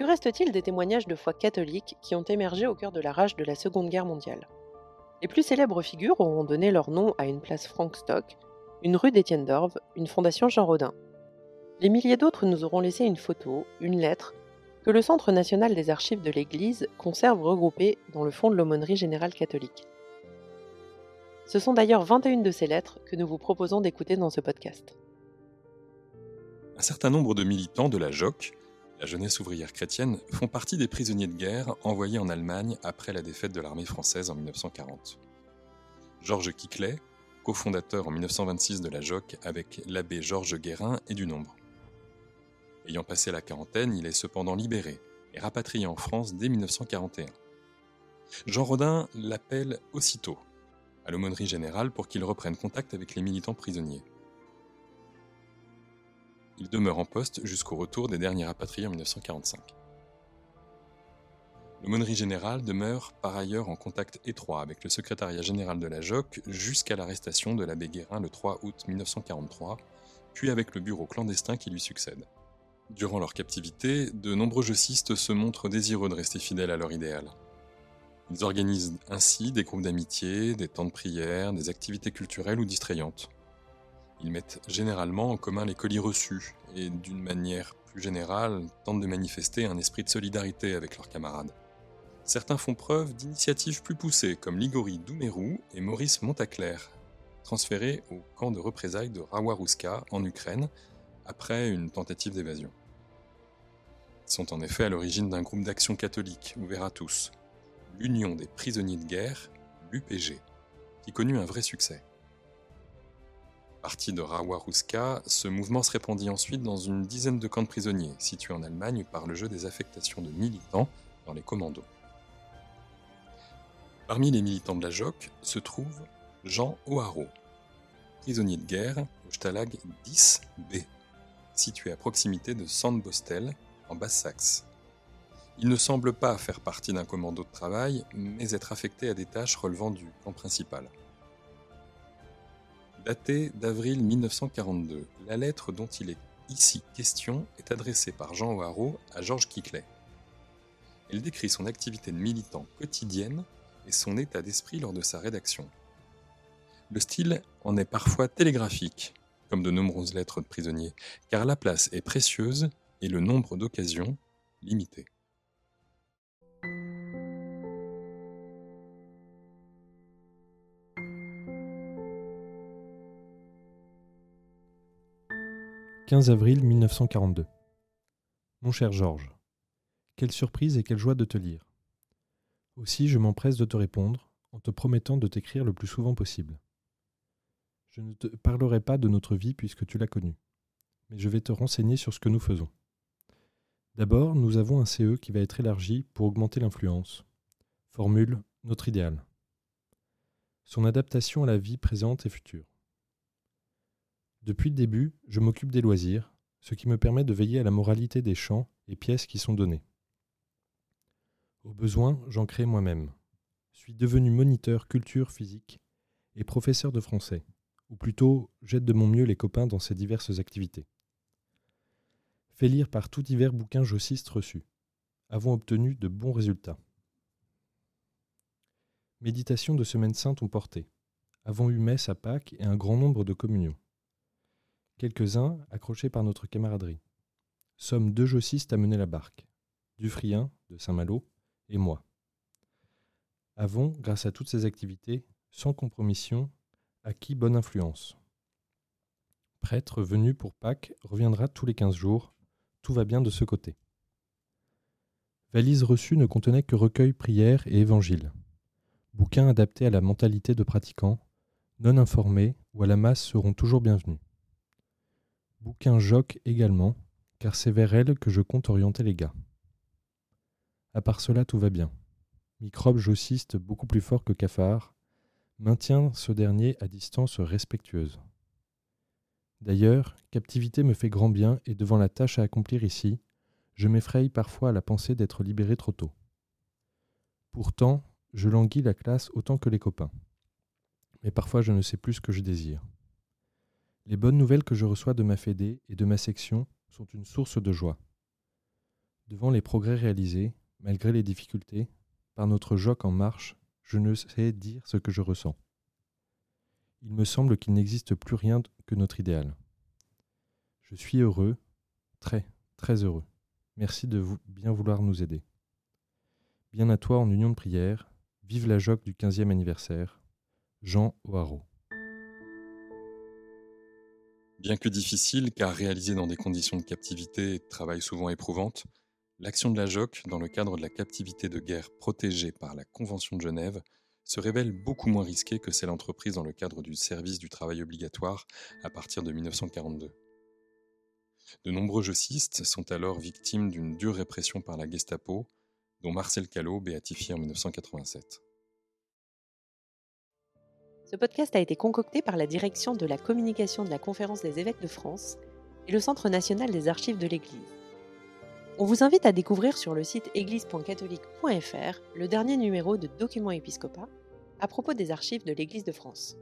Que reste-t-il des témoignages de foi catholique qui ont émergé au cœur de la rage de la Seconde Guerre mondiale? Les plus célèbres figures auront donné leur nom à une place Frank Stock, une rue d'Étienne d'Orve, une fondation Jean Rodin. Les milliers d'autres nous auront laissé une photo, une lettre, que le Centre national des archives de l'Église conserve regroupée dans le fond de l'aumônerie générale catholique. Ce sont d'ailleurs 21 de ces lettres que nous vous proposons d'écouter dans ce podcast. Un certain nombre de militants de la JOC, la jeunesse ouvrière chrétienne, font partie des prisonniers de guerre envoyés en Allemagne après la défaite de l'armée française en 1940. Georges Kiclet, cofondateur en 1926 de la JOC avec l'abbé Georges Guérin, est du nombre. Ayant passé la quarantaine, il est cependant libéré et rapatrié en France dès 1941. Jean Rodin l'appelle aussitôt à l'aumônerie générale pour qu'il reprenne contact avec les militants prisonniers. Il demeure en poste jusqu'au retour des derniers rapatriés en 1945. L'aumônerie générale demeure par ailleurs en contact étroit avec le secrétariat général de la JOC jusqu'à l'arrestation de l'abbé Guérin le 3 août 1943, puis avec le bureau clandestin qui lui succède. Durant leur captivité, de nombreux jocistes se montrent désireux de rester fidèles à leur idéal. Ils organisent ainsi des groupes d'amitié, des temps de prière, des activités culturelles ou distrayantes. Ils mettent généralement en commun les colis reçus et, d'une manière plus générale, tentent de manifester un esprit de solidarité avec leurs camarades. Certains font preuve d'initiatives plus poussées, comme Ligori Doumerou et Maurice Montacler, transférés au camp de représailles de Rawa-Ruska en Ukraine après une tentative d'évasion. Ils sont en effet à l'origine d'un groupe d'action catholique ouvert à tous, l'Union des prisonniers de guerre, l'UPG, qui connut un vrai succès. Parti de Rawa-Ruska, ce mouvement se répandit ensuite dans une dizaine de camps de prisonniers situés en Allemagne par le jeu des affectations de militants dans les commandos. Parmi les militants de la JOC se trouve Jean Hoareau, prisonnier de guerre au Stalag 10B, situé à proximité de Sandbostel, en Basse-Saxe. Il ne semble pas faire partie d'un commando de travail, mais être affecté à des tâches relevant du camp principal. Datée d'avril 1942, la lettre dont il est ici question est adressée par Jean Hoareau à Georges Kiclet. Elle décrit son activité de militant quotidienne et son état d'esprit lors de sa rédaction. Le style en est parfois télégraphique, comme de nombreuses lettres de prisonniers, car la place est précieuse et le nombre d'occasions limité. « 15 avril 1942. Mon cher Georges, quelle surprise et quelle joie de te lire. Aussi, je m'empresse de te répondre en te promettant de t'écrire le plus souvent possible. Je ne te parlerai pas de notre vie puisque tu l'as connue, mais je vais te renseigner sur ce que nous faisons. D'abord, nous avons un CE qui va être élargi pour augmenter l'influence. Formule « Notre idéal ». Son adaptation à la vie présente et future. Depuis le début, je m'occupe des loisirs, ce qui me permet de veiller à la moralité des chants et pièces qui sont données. Au besoin, j'en crée moi-même. Je suis devenu moniteur culture physique et professeur de français, ou plutôt j'aide de mon mieux les copains dans ces diverses activités. Fait lire par tout divers bouquins jocistes reçus. Avons obtenu de bons résultats. Méditations de semaine sainte ont porté. Avons eu messe à Pâques et un grand nombre de communions. Quelques-uns accrochés par notre camaraderie. Sommes 2 jocistes à mener la barque, Dufrien, de Saint-Malo, et moi. Avons, grâce à toutes ces activités, sans compromission, acquis bonne influence. Prêtre venu pour Pâques reviendra tous les 15 jours, tout va bien de ce côté. Valise reçue ne contenait que recueil, prières et évangiles. Bouquins adaptés à la mentalité de pratiquants, non informés ou à la masse seront toujours bienvenus. Bouquin JOC également, car c'est vers elle que je compte orienter les gars. À part cela, tout va bien. Microbe jociste beaucoup plus fort que cafard, maintient ce dernier à distance respectueuse. D'ailleurs, captivité me fait grand bien et devant la tâche à accomplir ici, je m'effraie parfois à la pensée d'être libéré trop tôt. Pourtant, je languis la classe autant que les copains. Mais parfois je ne sais plus ce que je désire. Les bonnes nouvelles que je reçois de ma fédé et de ma section sont une source de joie. Devant les progrès réalisés, malgré les difficultés, par notre JOC en marche, je ne sais dire ce que je ressens. Il me semble qu'il n'existe plus rien que notre idéal. Je suis heureux, très, très heureux. Merci de bien vouloir nous aider. Bien à toi en union de prière, vive la JOC du 15e anniversaire, Jean Hoareau. Bien que difficile, car réalisée dans des conditions de captivité et de travail souvent éprouvantes, l'action de la JOC, dans le cadre de la captivité de guerre protégée par la Convention de Genève, se révèle beaucoup moins risquée que celle entreprise dans le cadre du service du travail obligatoire à partir de 1942. De nombreux jocistes sont alors victimes d'une dure répression par la Gestapo, dont Marcel Calot, béatifié en 1987. Ce podcast a été concocté par la direction de la communication de la Conférence des évêques de France et le Centre national des archives de l'Église. On vous invite à découvrir sur le site église.catholique.fr le dernier numéro de Documents Épiscopat à propos des archives de l'Église de France.